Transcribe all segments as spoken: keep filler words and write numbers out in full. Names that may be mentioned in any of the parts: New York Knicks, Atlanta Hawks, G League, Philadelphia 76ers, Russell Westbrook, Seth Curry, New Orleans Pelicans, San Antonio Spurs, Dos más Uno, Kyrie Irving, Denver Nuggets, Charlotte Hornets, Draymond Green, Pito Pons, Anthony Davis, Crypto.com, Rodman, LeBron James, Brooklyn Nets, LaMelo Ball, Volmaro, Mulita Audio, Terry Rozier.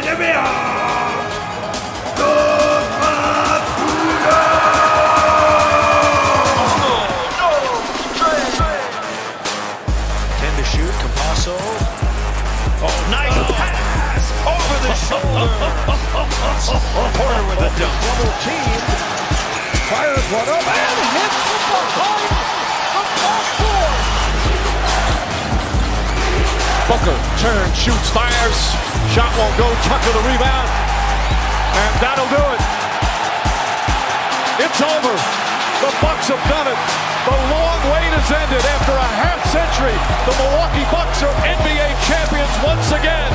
N B A. ¡Dos más uno! ¡Uno, dos, tres, tres! Tend to shoot, Campazzo. Oh, nice oh. pass! Over the shoulder! Porter with a dump. Double team. Fires one up and hits from behind the backboard! Booker turns, shoots, fires. Shot won't go, Tucker the rebound, and that'll do it. It's over. The Bucks have done it. The long wait has ended. After a half century, the Milwaukee Bucks are N B A champions once again.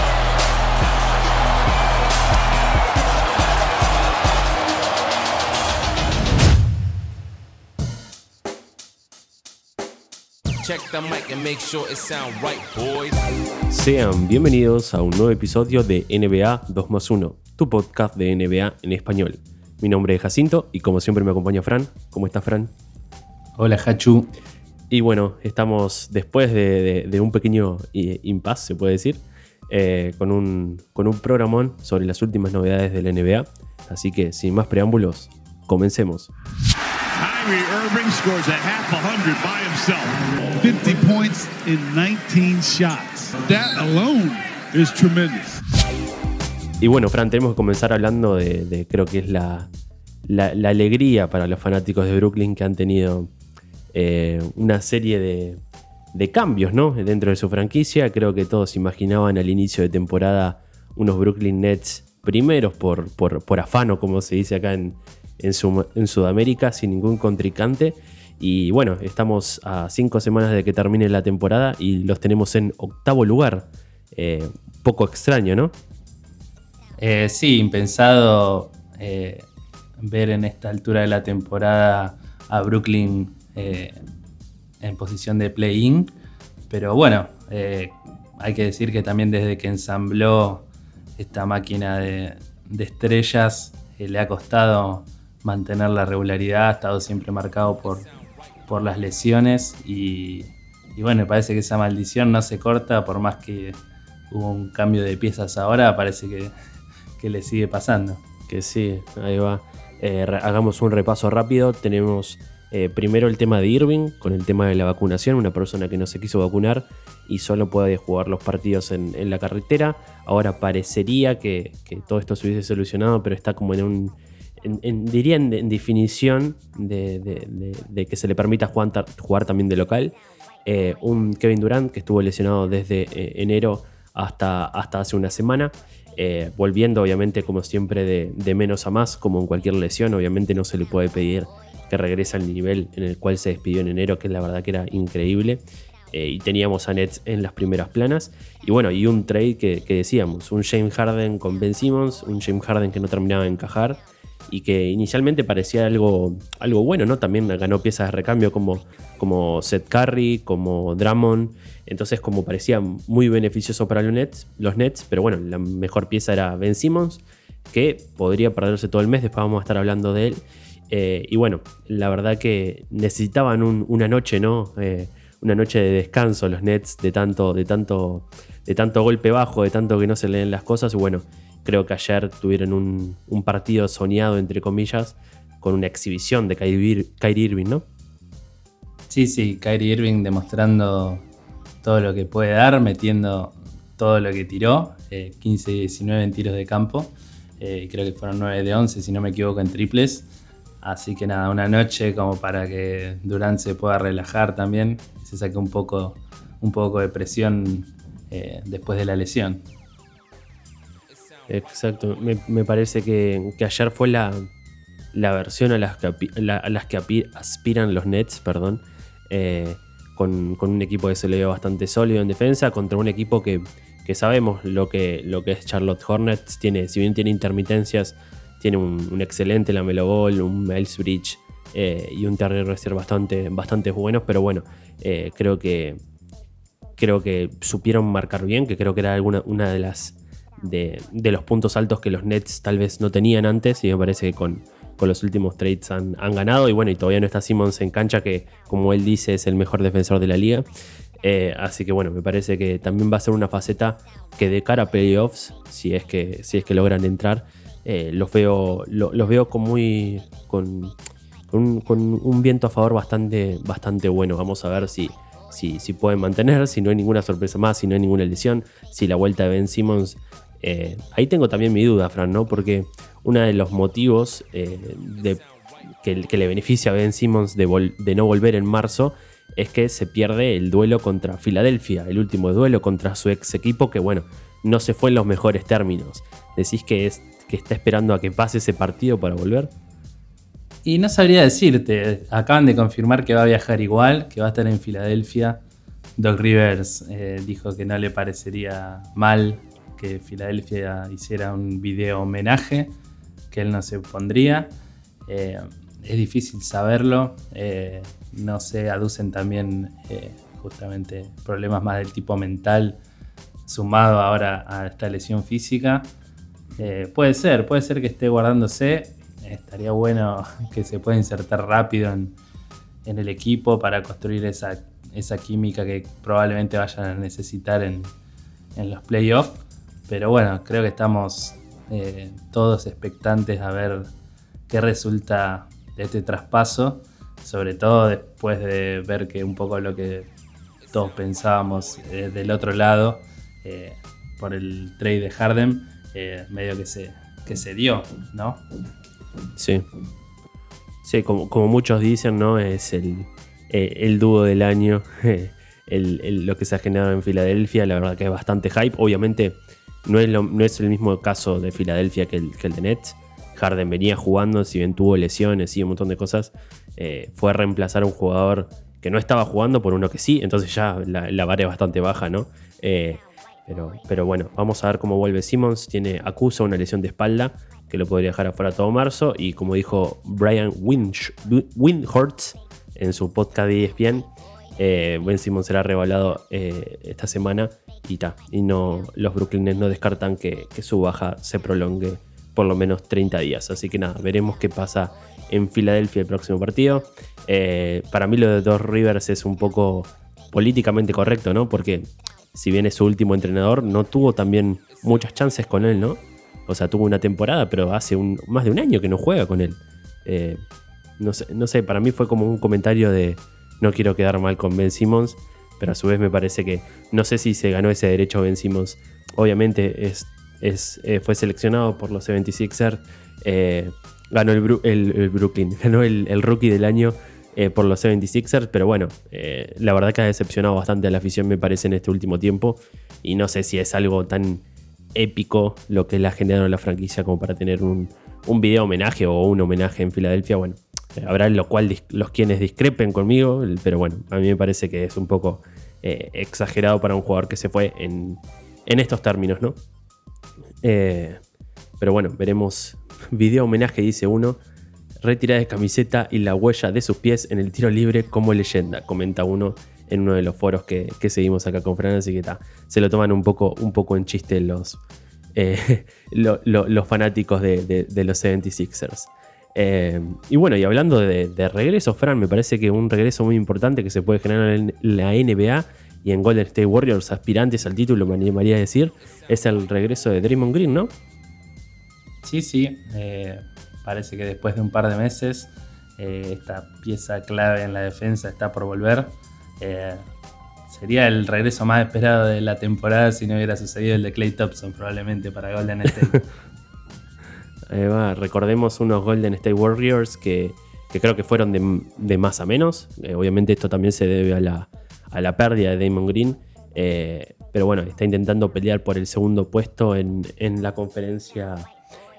Sean bienvenidos a un nuevo episodio de N B A dos más uno, tu podcast de N B A en español. Mi nombre es Jacinto y como siempre me acompaña Fran. ¿Cómo estás, Fran? Hola, Hachu. Y bueno, estamos después de, de, de un pequeño impasse, se puede decir, eh, con, un, con un programón sobre las últimas novedades de la N B A. Así que, sin más preámbulos, comencemos. Kyrie Irving scores a half a hundred by himself. fifty points in nineteen shots. That alone is tremendous. Y bueno, Fran, tenemos que comenzar hablando de, de creo que es la, la, la alegría para los fanáticos de Brooklyn que han tenido eh, una serie de, de cambios, ¿no? Dentro de su franquicia. Creo que todos imaginaban al inicio de temporada unos Brooklyn Nets primeros por, por, por afano, como se dice acá en En, Sum- en Sudamérica, sin ningún contrincante. Y bueno, estamos a cinco semanas de que termine la temporada y los tenemos en octavo lugar. Eh, poco extraño, ¿no? Eh, sí, impensado eh, ver en esta altura de la temporada a Brooklyn eh, en posición de play-in. Pero bueno, eh, hay que decir que también desde que ensambló esta máquina de, de estrellas eh, le ha costado mantener la regularidad, ha estado siempre marcado por, por las lesiones y, y bueno, parece que esa maldición no se corta, por más que hubo un cambio de piezas ahora, parece que, que le sigue pasando. Que sí, ahí va. Eh, hagamos un repaso rápido. Tenemos eh, primero el tema de Irving, con el tema de la vacunación, una persona que no se quiso vacunar y solo puede jugar los partidos en, en la carretera. Ahora parecería que, que todo esto se hubiese solucionado, pero está como en un... En, en, diría en, en definición de, de, de, de que se le permita jugar, jugar también de local. Eh, un Kevin Durant que estuvo lesionado desde eh, enero hasta, hasta hace una semana, eh, volviendo obviamente como siempre de, de menos a más, como en cualquier lesión. Obviamente no se le puede pedir que regrese al nivel en el cual se despidió en enero, que la verdad que era increíble. Eh, y teníamos a Nets en las primeras planas. Y bueno, y un trade que, que decíamos, un James Harden con Ben Simmons, un James Harden que no terminaba de encajar y que inicialmente parecía algo, algo bueno, ¿no? También ganó piezas de recambio como, como Seth Curry, como Drummond. Entonces, como parecía muy beneficioso para los Nets, los Nets, pero bueno, la mejor pieza era Ben Simmons, que podría perderse todo el mes, después vamos a estar hablando de él. Eh, y bueno, la verdad que necesitaban un, una noche, ¿no? Eh, una noche de descanso los Nets, de tanto, de tanto, de tanto golpe bajo, de tanto que no se leen las cosas, y bueno, creo que ayer tuvieron un, un partido soñado, entre comillas, con una exhibición de Kyrie, Kyrie Irving, ¿no? Sí, sí, Kyrie Irving demostrando todo lo que puede dar, metiendo todo lo que tiró, eh, quince diecinueve en tiros de campo, eh, creo que fueron nueve de once, si no me equivoco, en triples. Así que nada, una noche como para que Durant se pueda relajar también, se saque un poco, un poco de presión eh, después de la lesión. Exacto, me, me parece que, que ayer fue la, la versión a las que, api, la, a las que api, aspiran los Nets, perdón, eh, con, con un equipo que se le ve bastante sólido en defensa contra un equipo que, que sabemos lo que, lo que es Charlotte Hornets. Tiene, si bien tiene intermitencias, tiene un, un excelente LaMelo Ball, un Miles Bridges eh, y un Terry Rozier bastante, bastante buenos, pero bueno, eh, creo que creo que supieron marcar bien, que creo que era alguna, una de las De, de los puntos altos que los Nets tal vez no tenían antes, y me parece que con, con los últimos trades han, han ganado. Y bueno, y todavía no está Simmons en cancha, que como él dice es el mejor defensor de la liga, Eh, así que bueno, me parece que también va a ser una faceta que de cara a playoffs, si es que, si es que logran entrar, eh, los veo, lo, los veo con muy con, con, un, con un viento a favor bastante, bastante bueno. Vamos a ver si, si, si pueden mantener, si no hay ninguna sorpresa más, si no hay ninguna lesión, si la vuelta de Ben Simmons. Eh, ahí tengo también mi duda, Fran, ¿no? Porque uno de los motivos eh, de, que, que le beneficia a Ben Simmons de, vol- de no volver en marzo es que se pierde el duelo contra Filadelfia, el último duelo contra su ex equipo, que bueno, no se fue en los mejores términos. ¿Decís que, es, que está esperando a que pase ese partido para volver? Y no sabría decirte, acaban de confirmar que va a viajar igual, que va a estar en Filadelfia. Doc Rivers eh, dijo que no le parecería mal que Filadelfia hiciera un video homenaje, que él no se opondría. Eh, es difícil saberlo, eh, no sé, aducen también eh, justamente problemas más del tipo mental sumado ahora a esta lesión física. Eh, puede ser, puede ser que esté guardándose, estaría bueno que se pueda insertar rápido en, en el equipo para construir esa, esa química que probablemente vayan a necesitar en, en los playoffs. Pero bueno, creo que estamos eh, todos expectantes a ver qué resulta de este traspaso, sobre todo después de ver que un poco lo que todos pensábamos eh, del otro lado eh, por el trade de Harden, eh, medio que se, que se dio, ¿no? Sí, sí, como, como muchos dicen, ¿no? Es el, eh, el dúo del año, el, el, lo que se ha generado en Filadelfia, la verdad que es bastante hype, obviamente. No es, lo, no es el mismo caso de Filadelfia que el, que el de Nets. Harden venía jugando, si bien tuvo lesiones y un montón de cosas, eh, fue a reemplazar a un jugador que no estaba jugando por uno que sí, entonces ya la, la vara es bastante baja, ¿no? Eh, pero, pero bueno, vamos a ver cómo vuelve Simmons. Tiene, acusa una lesión de espalda que lo podría dejar afuera todo marzo, y como dijo Brian Windhorst en su podcast de E S P N, Eh, Ben Simmons será revalidado eh, esta semana y ta, y no, los Brooklyn Nets no descartan que, que su baja se prolongue por lo menos treinta días, así que nada, veremos qué pasa en Filadelfia el próximo partido. Eh, para mí lo de Doc Rivers es un poco políticamente correcto, ¿no? Porque si bien es su último entrenador, no tuvo también muchas chances con él, ¿no? O sea, tuvo una temporada, pero hace un, más de un año que no juega con él. Eh, no sé, no sé, para mí fue como un comentario de no quiero quedar mal con Ben Simmons, pero a su vez me parece que no sé si se ganó ese derecho Ben Simmons. Obviamente es, es, eh, fue seleccionado por los setenta y seis ers, eh, ganó el, el, el Brooklyn, ganó el, el rookie del año eh, por los setenta y seis ers, pero bueno, eh, la verdad que ha decepcionado bastante a la afición, me parece, en este último tiempo, y no sé si es algo tan épico lo que le ha generado la franquicia como para tener un, un video homenaje o un homenaje en Filadelfia. Bueno, habrá lo cual los quienes discrepen conmigo, pero bueno, a mí me parece que es un poco eh, exagerado para un jugador que se fue en, en estos términos, ¿no? Eh, pero bueno, veremos. Video homenaje, dice uno. Retirada de camiseta y la huella de sus pies en el tiro libre como leyenda, comenta uno en uno de los foros que, que seguimos acá con Fran, así que ta, se lo toman un poco, un poco en chiste los, eh, lo, lo, los fanáticos de, de, de los setenta y seis ers. Eh, y bueno, y hablando de, de regreso, Fran, me parece que un regreso muy importante que se puede generar en la N B A y en Golden State Warriors, aspirantes al título, me animaría a decir, es el regreso de Draymond Green, ¿no? Sí, sí, eh, parece que después de un par de meses eh, esta pieza clave en la defensa está por volver. Eh, sería el regreso más esperado de la temporada si no hubiera sucedido el de Klay Thompson, probablemente, para Golden State. Eh, va, recordemos unos Golden State Warriors que, que creo que fueron de, de más a menos. Eh, obviamente esto también se debe a la, a la pérdida de Draymond Green. Eh, pero bueno, está intentando pelear por el segundo puesto en, en, la conferencia,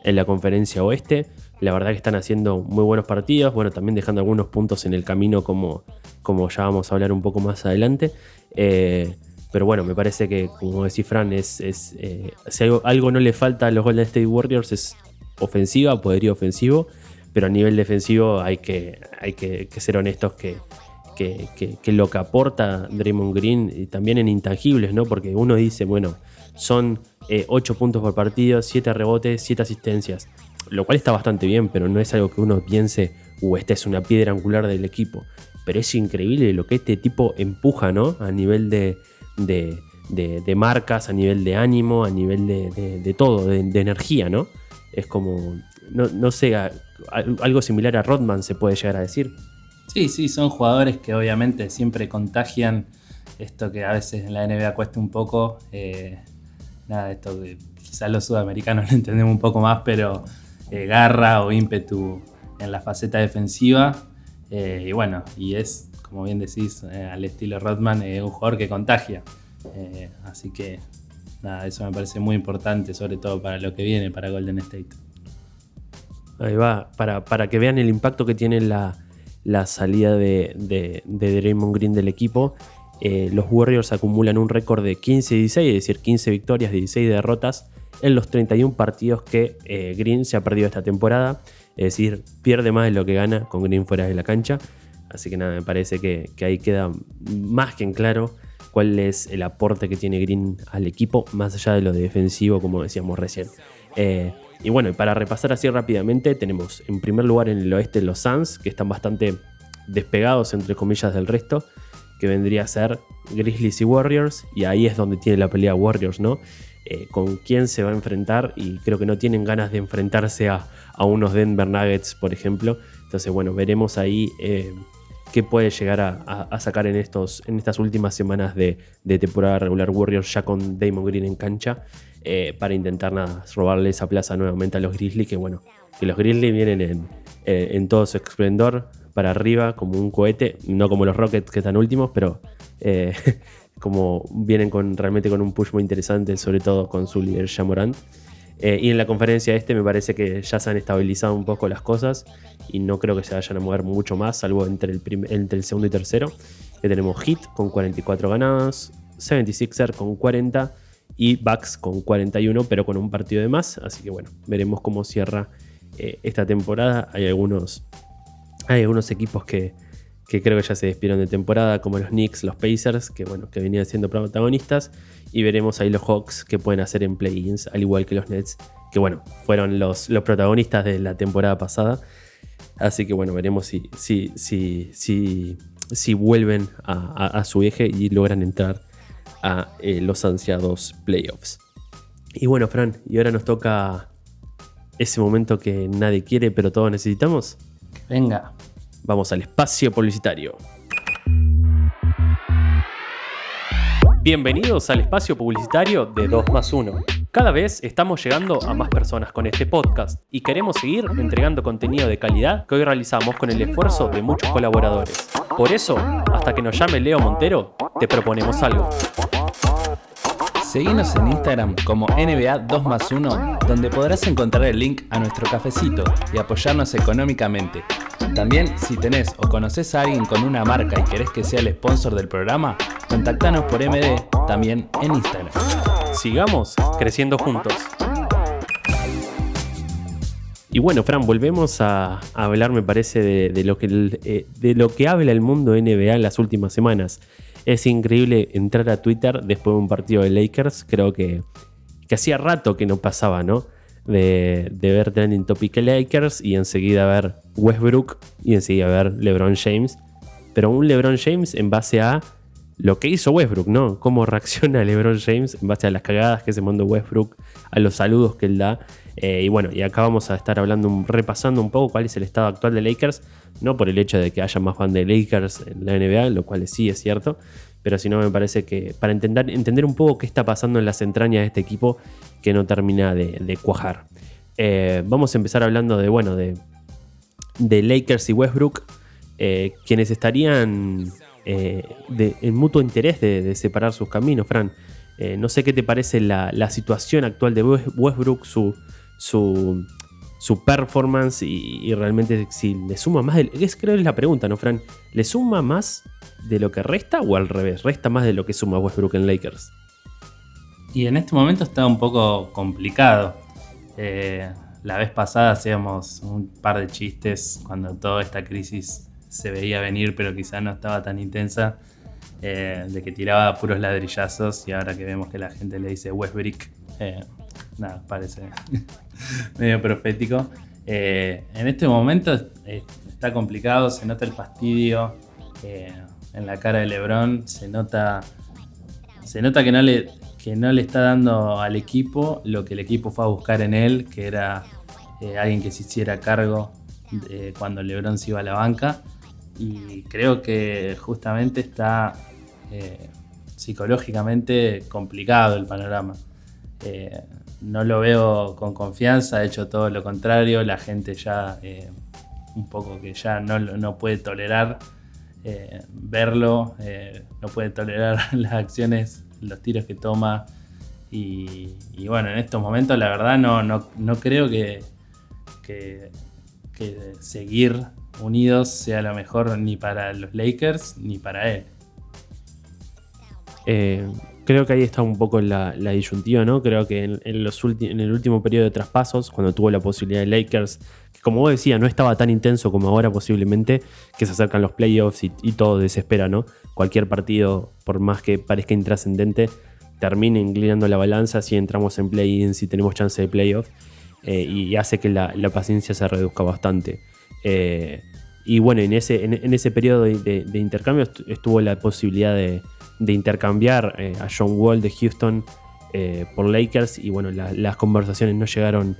en la conferencia oeste. La verdad que están haciendo muy buenos partidos. Bueno, también dejando algunos puntos en el camino, como, como ya vamos a hablar un poco más adelante. Eh, Pero bueno, me parece que, como decís, Fran, es, es, eh, si algo, algo no le falta a los Golden State Warriors es ofensiva, poderío ofensivo, pero a nivel defensivo hay que, hay que, que ser honestos que, que, que, que lo que aporta Draymond Green, y también en intangibles, ¿no? Porque uno dice, bueno, son eh, ocho puntos por partido, siete rebotes, siete asistencias, lo cual está bastante bien, pero no es algo que uno piense, uh, esta es una piedra angular del equipo. Pero es increíble lo que este tipo empuja, ¿no? A nivel de, de, de, de marcas, a nivel de ánimo, a nivel de, de, de todo, de, de energía, ¿no? Es como, no, no sé, algo similar a Rodman se puede llegar a decir. Sí, sí, son jugadores que obviamente siempre contagian esto que a veces en la N B A cuesta un poco. Eh, nada, esto que quizás los sudamericanos lo entendemos un poco más, pero eh, garra o ímpetu en la faceta defensiva. Eh, y bueno, y es, como bien decís, eh, al estilo Rodman, eh, un jugador que contagia. Eh, así que, nada, eso me parece muy importante, sobre todo para lo que viene, para Golden State. Ahí va, para, para que vean el impacto que tiene la, la salida de, de, de Draymond Green del equipo. Eh, los Warriors acumulan un récord de quince y dieciséis, es decir, quince victorias, dieciséis derrotas en los treinta y un partidos que eh, Green se ha perdido esta temporada. Es decir, pierde más de lo que gana con Green fuera de la cancha. Así que nada, me parece que, que ahí queda más que en claro cuál es el aporte que tiene Green al equipo, más allá de lo defensivo, como decíamos recién. Eh, y bueno, para repasar así rápidamente, tenemos en primer lugar en el oeste los Suns, que están bastante despegados, entre comillas, del resto, que vendría a ser Grizzlies y Warriors, y ahí es donde tiene la pelea Warriors, ¿no? Eh, con quién se va a enfrentar, y creo que no tienen ganas de enfrentarse a, a unos Denver Nuggets, por ejemplo. Entonces, bueno, veremos ahí eh, qué puede llegar a, a, a sacar en, estos, en estas últimas semanas de, de temporada regular Warriors, ya con Draymond Green en cancha, eh, para intentar nada, robarle esa plaza nuevamente a los Grizzlies, que bueno, que los Grizzlies vienen en, eh, en todo su esplendor, para arriba, como un cohete, no como los Rockets que están últimos, pero... Eh, como vienen con, realmente con un push muy interesante, sobre todo con su líder Ja Morant. Eh, y en la conferencia este me parece que ya se han estabilizado un poco las cosas y no creo que se vayan a mover mucho más, salvo entre el, prim- entre el segundo y tercero, que tenemos Heat con cuarenta y cuatro ganados, setenta y seis ers con cuarenta y Bucks con cuarenta y uno, pero con un partido de más. Así que bueno, veremos cómo cierra eh, esta temporada. Hay algunos, hay algunos equipos que... que creo que ya se despidieron de temporada, como los Knicks, los Pacers, que bueno, que venían siendo protagonistas, y veremos ahí los Hawks que pueden hacer en play-ins, al igual que los Nets, que bueno, fueron los, los protagonistas de la temporada pasada. Así que bueno, veremos si, si, si, si, si vuelven a, a, a su eje y logran entrar a eh, los ansiados playoffs. Y bueno, Fran, y ahora nos toca ese momento que nadie quiere, pero todos necesitamos. Venga. Vamos al espacio publicitario. Bienvenidos al espacio publicitario de dos más uno. Cada vez estamos llegando a más personas con este podcast y queremos seguir entregando contenido de calidad que hoy realizamos con el esfuerzo de muchos colaboradores. Por eso, hasta que nos llame Leo Montero, te proponemos algo. Seguinos en Instagram como N B A dos más uno, donde podrás encontrar el link a nuestro cafecito y apoyarnos económicamente. También, si tenés o conocés a alguien con una marca y querés que sea el sponsor del programa, contactanos por M D, también en Instagram. Sigamos creciendo juntos. Y bueno, Fran, volvemos a, a hablar, me parece, de, de, lo que, de lo que habla el mundo N B A en las últimas semanas. Es increíble entrar a Twitter después de un partido de Lakers. Creo que, que hacía rato que no pasaba, ¿no? De, de ver trending topic Lakers y enseguida ver Westbrook y enseguida ver LeBron James, pero un LeBron James en base a lo que hizo Westbrook, ¿no? Cómo reacciona LeBron James en base a las cagadas que se mandó Westbrook, a los saludos que él da, eh, y bueno, y acá vamos a estar hablando, repasando un poco cuál es el estado actual de Lakers, no por el hecho de que haya más fan de Lakers en la N B A, lo cual sí es cierto, pero si no me parece que para entender, entender un poco qué está pasando en las entrañas de este equipo que no termina de, de cuajar. Eh, vamos a empezar hablando de, bueno, de, de Lakers y Westbrook, eh, quienes estarían eh, de, en mutuo interés de, de separar sus caminos, Fran. Eh, no sé qué te parece la, la situación actual de Westbrook, su, su, su performance y, y realmente si le suma más... De, es, creo que es la pregunta, ¿no, Fran? ¿Le suma más de lo que resta o al revés? ¿Resta más de lo que suma Westbrook en Lakers? Y en este momento está un poco complicado. Eh, la vez pasada hacíamos un par de chistes cuando toda esta crisis se veía venir, pero quizá no estaba tan intensa, eh, de que tiraba puros ladrillazos, y ahora que vemos que la gente le dice Westbrook, eh, nada, parece medio profético. Eh, en este momento eh, está complicado, se nota el fastidio eh, en la cara de LeBron, se nota, se nota que no le, que no le está dando al equipo lo que el equipo fue a buscar en él, que era eh, alguien que se hiciera cargo de, cuando LeBron se iba a la banca, y creo que justamente está eh, psicológicamente complicado el panorama. Eh, no lo veo con confianza, de hecho todo lo contrario, la gente ya eh, un poco que ya no, no puede tolerar eh, verlo, eh, no puede tolerar las acciones, los tiros que toma, y, y bueno, en estos momentos la verdad no, no, no creo que, que, que seguir unidos sea lo mejor ni para los Lakers ni para él. Eh, creo que ahí está un poco la, la disyuntiva, ¿no? Creo que en, en, los ulti- en el último periodo de traspasos, cuando tuvo la posibilidad de Lakers, que como vos decías, no estaba tan intenso como ahora posiblemente, que se acercan los playoffs y, y todo desespera, ¿no? Cualquier partido, por más que parezca intrascendente, termina inclinando la balanza si entramos en play-in, si tenemos chance de playoff, eh, y hace que la, la paciencia se reduzca bastante. Eh, y bueno, en ese, en, en ese periodo de, de, de intercambio estuvo la posibilidad de de intercambiar eh, a John Wall de Houston eh, por Lakers, y bueno, la, las conversaciones no llegaron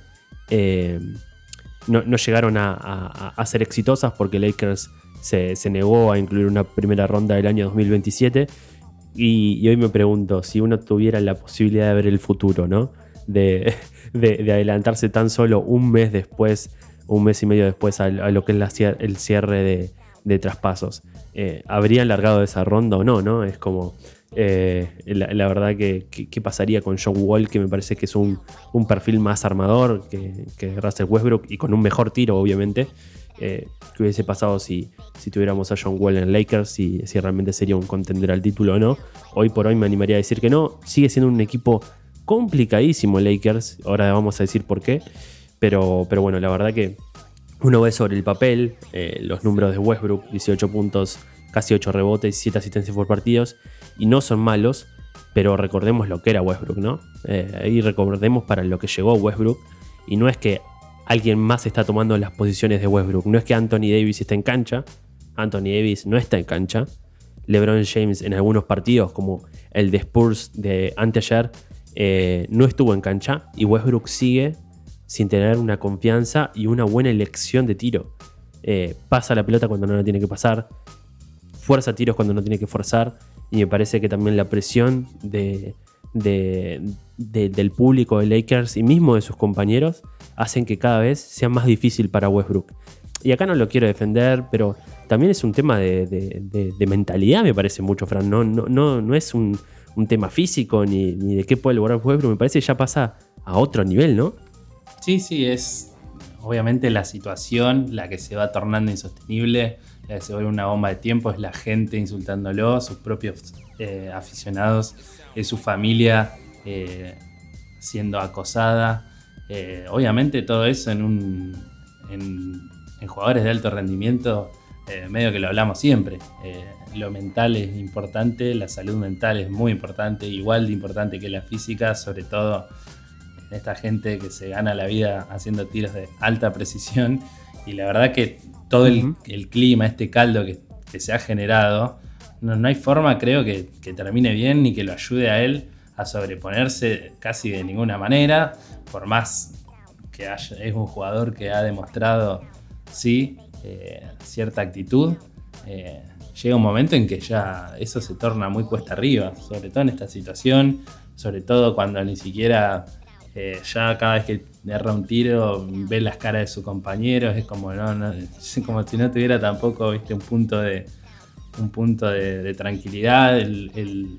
eh, no, no llegaron a, a, a ser exitosas porque Lakers se, se negó a incluir una primera ronda del año dos mil veintisiete, y, y hoy me pregunto si uno tuviera la posibilidad de ver el futuro, ¿no? de, de, de adelantarse tan solo un mes después, un mes y medio después a, a lo que es la, el cierre de de traspasos. Eh, ¿Habrían largado esa ronda o no? ¿No? Es como eh, la, la verdad que qué pasaría con John Wall, que me parece que es un, un perfil más armador que, que Russell Westbrook y con un mejor tiro, obviamente. Eh, ¿Qué hubiese pasado si, si tuviéramos a John Wall en Lakers? Si, si realmente sería un contender al título o no. Hoy por hoy me animaría a decir que no. Sigue siendo un equipo complicadísimo Lakers. Ahora vamos a decir por qué. Pero, pero bueno, la verdad que uno ve sobre el papel eh, los números de Westbrook, dieciocho puntos, casi ocho rebotes, siete asistencias por partidos, y no son malos, pero recordemos lo que era Westbrook, ¿no? Eh, y recordemos para lo que llegó Westbrook, y no es que alguien más está tomando las posiciones de Westbrook, no es que Anthony Davis está en cancha, Anthony Davis no está en cancha, LeBron James en algunos partidos, como el de Spurs de anteayer, eh, no estuvo en cancha, y Westbrook sigue sin tener una confianza y una buena elección de tiro. Eh, pasa la pelota cuando no la tiene que pasar, fuerza tiros cuando no tiene que forzar, y me parece que también la presión de, de, de, del público de Lakers y mismo de sus compañeros hacen que cada vez sea más difícil para Westbrook. Y acá no lo quiero defender, pero también es un tema de, de, de, de mentalidad, me parece mucho, Fran. No, no, no, no es un, un tema físico ni, ni de qué puede lograr Westbrook, me parece que ya pasa a otro nivel, ¿no? Sí, sí, es obviamente la situación la que se va tornando insostenible, la que se vuelve una bomba de tiempo, es la gente insultándolo, sus propios eh, aficionados, es su familia eh, siendo acosada. Eh, obviamente todo eso en, un, en, en jugadores de alto rendimiento, eh, medio que lo hablamos siempre. Eh, lo mental es importante, la salud mental es muy importante, igual de importante que la física, sobre todo esta gente que se gana la vida haciendo tiros de alta precisión, y la verdad que todo el, el clima, este caldo que, que se ha generado, no, no hay forma, creo, que, que termine bien ni que lo ayude a él a sobreponerse casi de ninguna manera, por más que haya, es un jugador que ha demostrado, sí, eh, cierta actitud, eh, llega un momento en que ya eso se torna muy cuesta arriba, sobre todo en esta situación, sobre todo cuando ni siquiera... Eh, ya cada vez que erra un tiro ve las caras de sus compañeros, es como no, no es como si no tuviera tampoco, viste, un punto de un punto de, de tranquilidad. El, el,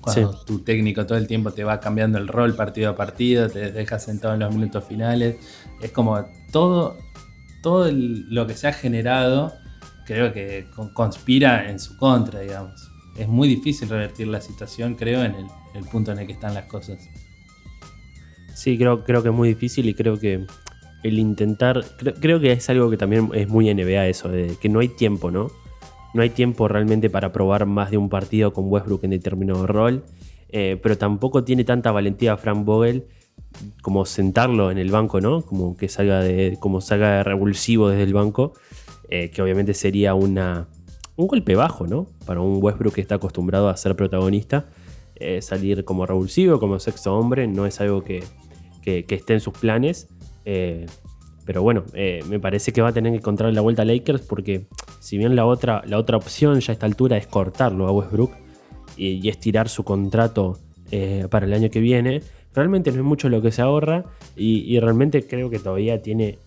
cuando sí, tu técnico todo el tiempo te va cambiando el rol partido a partido, te deja sentado en los minutos finales, es como todo todo el, lo que se ha generado, creo que conspira en su contra, digamos. Es muy difícil revertir la situación, creo, en el, el punto en el que están las cosas. Sí, creo, creo que es muy difícil, y creo que el intentar... Creo, creo que es algo que también es muy N B A eso, de que no hay tiempo, ¿no? No hay tiempo realmente para probar más de un partido con Westbrook en determinado rol, eh, pero tampoco tiene tanta valentía Frank Vogel como sentarlo en el banco, ¿no? Como que salga de como salga de revulsivo desde el banco, eh, que obviamente sería una, un golpe bajo, ¿no? Para un Westbrook que está acostumbrado a ser protagonista, eh, salir como revulsivo, como sexto hombre, no es algo que, que, que esté en sus planes. Eh, pero bueno, eh, me parece que va a tener que encontrar la vuelta a Lakers, porque si bien la otra, la otra opción ya a esta altura es cortarlo a Westbrook y, y estirar su contrato eh, para el año que viene, realmente no es mucho lo que se ahorra y, y realmente creo que todavía tiene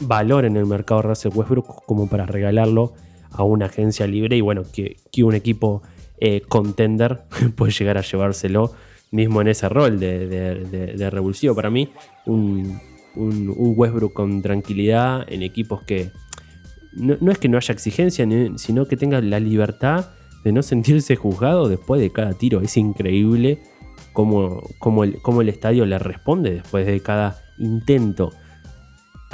valor en el mercado Russell Westbrook como para regalarlo a una agencia libre, y bueno, que, que un equipo eh, contender puede llegar a llevárselo mismo en ese rol de, de, de, de revulsivo. Para mí, un, un, un Westbrook con tranquilidad en equipos que no, no es que no haya exigencia, sino que tenga la libertad de no sentirse juzgado después de cada tiro. Es increíble cómo, cómo, el, cómo el estadio le responde después de cada intento.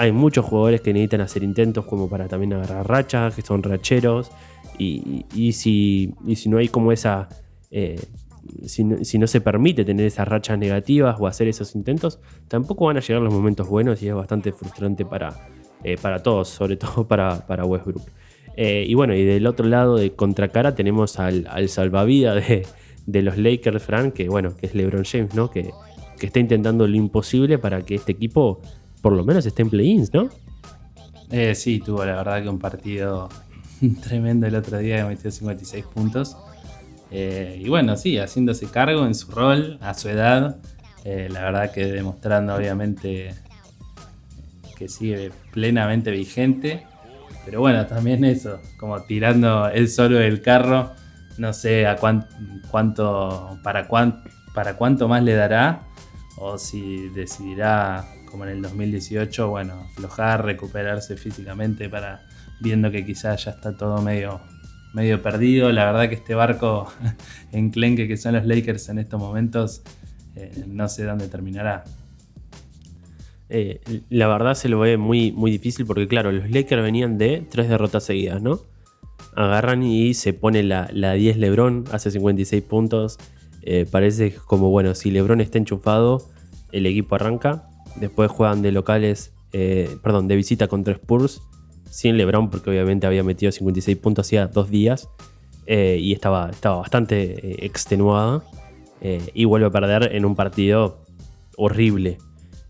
Hay muchos jugadores que necesitan hacer intentos como para también agarrar rachas, que son racheros. Y, y, si, y si no hay como esa... Eh, si, no, si no se permite tener esas rachas negativas o hacer esos intentos, tampoco van a llegar los momentos buenos, y es bastante frustrante para, eh, para todos, sobre todo para, para Westbrook. Eh, y bueno, y del otro lado de contracara tenemos al, al salvavidas de, de los Lakers, Fran, que bueno, que es LeBron James, ¿no? Que, que está intentando lo imposible para que este equipo... por lo menos está en play-ins, ¿no? Eh, sí, tuvo la verdad que un partido tremendo el otro día, que metió cincuenta y seis puntos. Eh, y bueno, sí, haciéndose cargo en su rol, a su edad. Eh, la verdad que demostrando obviamente que sigue plenamente vigente. Pero bueno, también eso, como tirando él solo del carro. No sé a cuán, cuánto para, cuán, para cuánto más le dará, o si decidirá... como en el dos mil dieciocho, bueno, aflojar, recuperarse físicamente, para viendo que quizás ya está todo medio, medio perdido. La verdad que este barco enclenque que son los Lakers en estos momentos, eh, no sé dónde terminará. Eh, la verdad se lo ve muy, muy difícil, porque claro, los Lakers venían de tres derrotas seguidas, ¿no? Agarran y se pone la, la diez LeBron, hace cincuenta y seis puntos. Eh, parece como, bueno, si LeBron está enchufado, el equipo arranca. Después juegan de locales, eh, perdón, de visita contra Spurs, sin LeBron, porque obviamente había metido cincuenta y seis puntos hacía dos días eh, y estaba, estaba bastante eh, extenuada. Eh, y vuelve a perder en un partido horrible,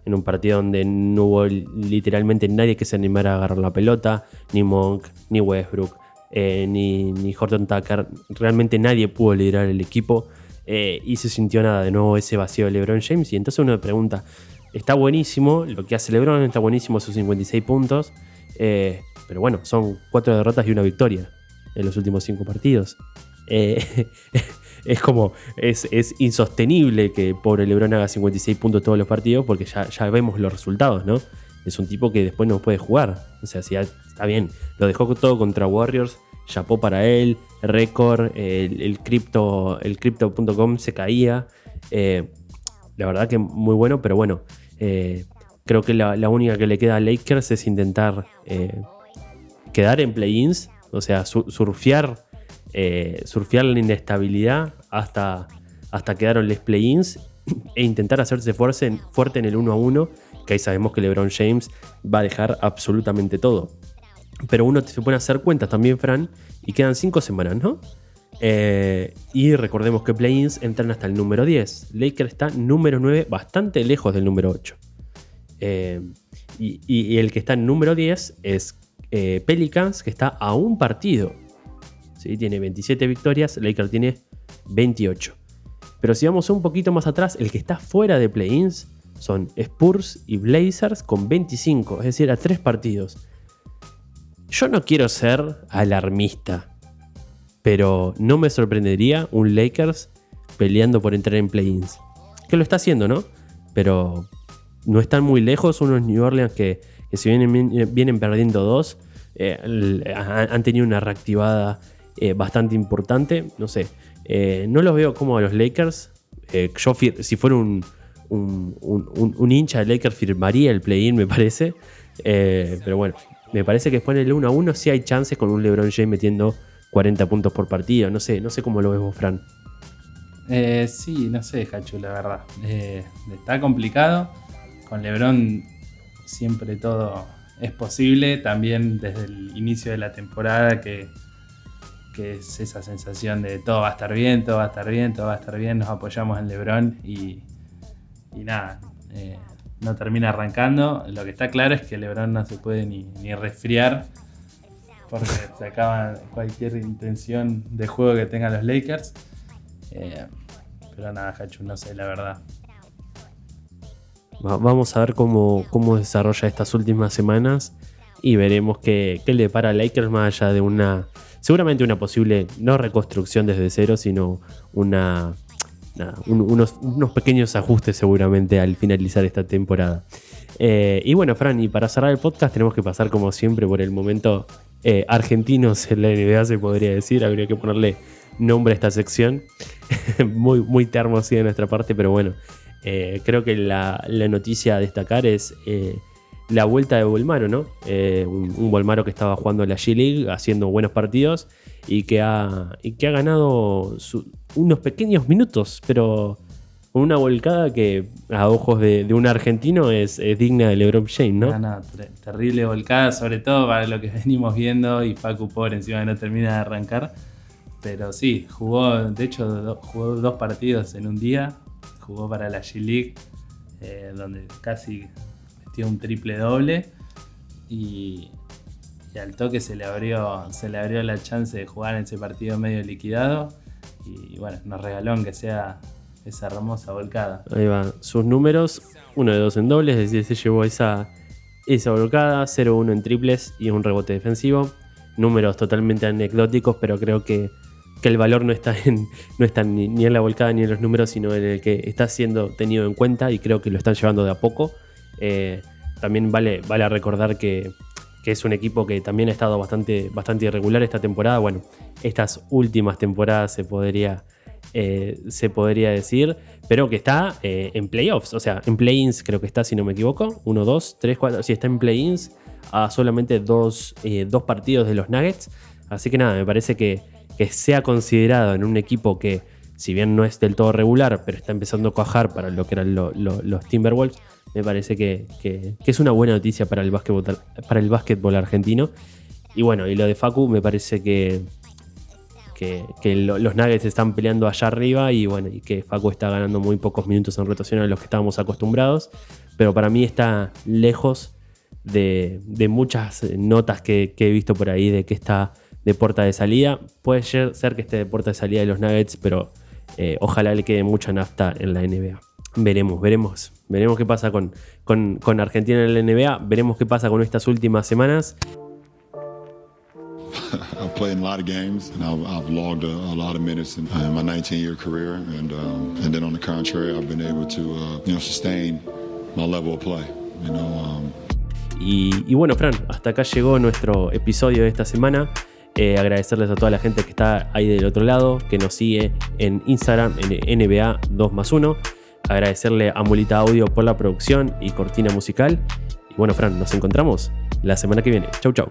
en un partido donde no hubo literalmente nadie que se animara a agarrar la pelota, ni Monk, ni Westbrook, eh, ni, ni Horton Tucker. Realmente nadie pudo liderar el equipo eh, y se sintió nada, de nuevo ese vacío de LeBron James. Y entonces uno me pregunta... Está buenísimo lo que hace LeBron, está buenísimo sus cincuenta y seis puntos, eh, pero bueno, son cuatro derrotas y una victoria en los últimos cinco partidos. Eh, es como, es, es insostenible que pobre LeBron haga cincuenta y seis puntos todos los partidos, porque ya, ya vemos los resultados, ¿no? Es un tipo que después no puede jugar. O sea, si ya, está bien, lo dejó todo contra Warriors, chapó para él, récord, el, el Crypto, el Crypto punto com se caía. Eh, La verdad que muy bueno, pero bueno, eh, creo que la, la única que le queda a Lakers es intentar eh, quedar en play-ins, o sea, su, surfear, eh, surfear la inestabilidad hasta, hasta quedar en los play-ins e intentar hacerse fuerte, fuerte en el uno a uno, que ahí sabemos que LeBron James va a dejar absolutamente todo. Pero uno se pone a hacer cuentas también, Fran, y quedan cinco semanas, ¿no? Eh, y recordemos que play-ins entran hasta el número diez. Lakers está número nueve, bastante lejos del número ocho. Eh, y, y el que está en número diez es eh, Pelicans, que está a un partido. ¿Sí? Tiene veintisiete victorias, Lakers tiene veintiocho. Pero si vamos un poquito más atrás, el que está fuera de play-ins son Spurs y Blazers con veinticinco, es decir, a tres partidos. Yo no quiero ser alarmista, pero no me sorprendería un Lakers peleando por entrar en play-ins. Que lo está haciendo, ¿no? Pero no están muy lejos. Unos New Orleans que, que si vienen, vienen perdiendo dos, eh, han tenido una reactivada eh, bastante importante. No sé, eh, no los veo como a los Lakers. Eh, yo fir- si fuera un, un, un, un, un hincha de Lakers, firmaría el play-in, me parece. Eh, pero bueno, me parece que después en el uno a uno sí hay chances con un LeBron James metiendo cuarenta puntos por partido, no sé, no sé cómo lo ves vos, Fran. Eh, sí, no sé, Hachu, la verdad. Eh, está complicado. Con LeBron siempre todo es posible. También desde el inicio de la temporada que, que es esa sensación de todo va a estar bien, todo va a estar bien, todo va a estar bien. Nos apoyamos en LeBron y, y nada, eh, no termina arrancando. Lo que está claro es que LeBron no se puede ni, ni resfriar porque se acaba cualquier intención de juego que tengan los Lakers. Eh, pero nada, Hachu, no sé, la verdad. Vamos a ver cómo, cómo desarrolla estas últimas semanas y veremos qué, qué le depara a Lakers más allá de una, seguramente una posible, no reconstrucción desde cero, sino una, una un, unos, unos pequeños ajustes seguramente al finalizar esta temporada. Eh, y bueno, Fran, y para cerrar el podcast tenemos que pasar como siempre por el momento eh, argentinos en la N B A, se podría decir, habría que ponerle nombre a esta sección, muy, muy termo así de nuestra parte, pero bueno. Eh, creo que la, la noticia a destacar es eh, la vuelta de Volmaro, ¿no? Eh, un, un Volmaro que estaba jugando en la G League, haciendo buenos partidos y que ha, y que ha ganado su, unos pequeños minutos, pero con una volcada que a ojos de, de un argentino es, es digna de LeBron James, ¿no? Ah, no, ter- terrible volcada, sobre todo para lo que venimos viendo, y Facu pobre encima que no termina de arrancar, pero sí, jugó, de hecho do- jugó dos partidos en un día. Jugó para la G League, eh, donde casi metió un triple doble y, y al toque se le abrió, se le abrió la chance de jugar en ese partido medio liquidado y, y bueno, nos regaló aunque sea esa hermosa volcada. Ahí va, sus números, uno de dos en dobles, es decir, se llevó esa, esa volcada, cero uno en triples y un rebote defensivo. Números totalmente anecdóticos, pero creo que que el valor no está en no está ni, ni en la volcada ni en los números, sino en el que está siendo tenido en cuenta y creo que lo están llevando de a poco. Eh, también vale, vale recordar que, que es un equipo que también ha estado bastante, bastante irregular esta temporada. Bueno, estas últimas temporadas se podría, eh, se podría decir, pero que está eh, en playoffs. O sea, en play-ins creo que está, si no me equivoco, uno, dos, tres, cuatro. Sí, está en play-ins a solamente dos, eh, dos partidos de los Nuggets. Así que nada, me parece que que sea considerado en un equipo que, si bien no es del todo regular, pero está empezando a cuajar para lo que eran lo, lo, los Timberwolves, me parece que, que, que es una buena noticia para el básquetbol, para el básquetbol argentino. Y bueno, y lo de Facu, me parece que, que, que lo, los Nuggets están peleando allá arriba y bueno, y que Facu está ganando muy pocos minutos en rotación a los que estábamos acostumbrados, pero para mí está lejos de, de muchas notas que, que he visto por ahí de que está de puerta de salida. Puede ser que esté de puerta de salida de los Nuggets, pero eh, ojalá le quede mucha nafta en la N B A. Veremos, veremos. Veremos qué pasa con, con, con Argentina en la N B A. Veremos qué pasa con estas últimas semanas. I've played in a lot of games and I've, I've logged a, a lot of minutes in, in my nineteen-year career and, um, and then on the contrary, I've been able to uh, you know, sustain my level of play. You know, um... y, y bueno, Fran, hasta acá llegó nuestro episodio de esta semana. Eh, agradecerles a toda la gente que está ahí del otro lado, que nos sigue en Instagram, en N B A dos más uno. Agradecerle a Mulita Audio por la producción y cortina musical. Y bueno, Fran, nos encontramos la semana que viene. Chau, chau.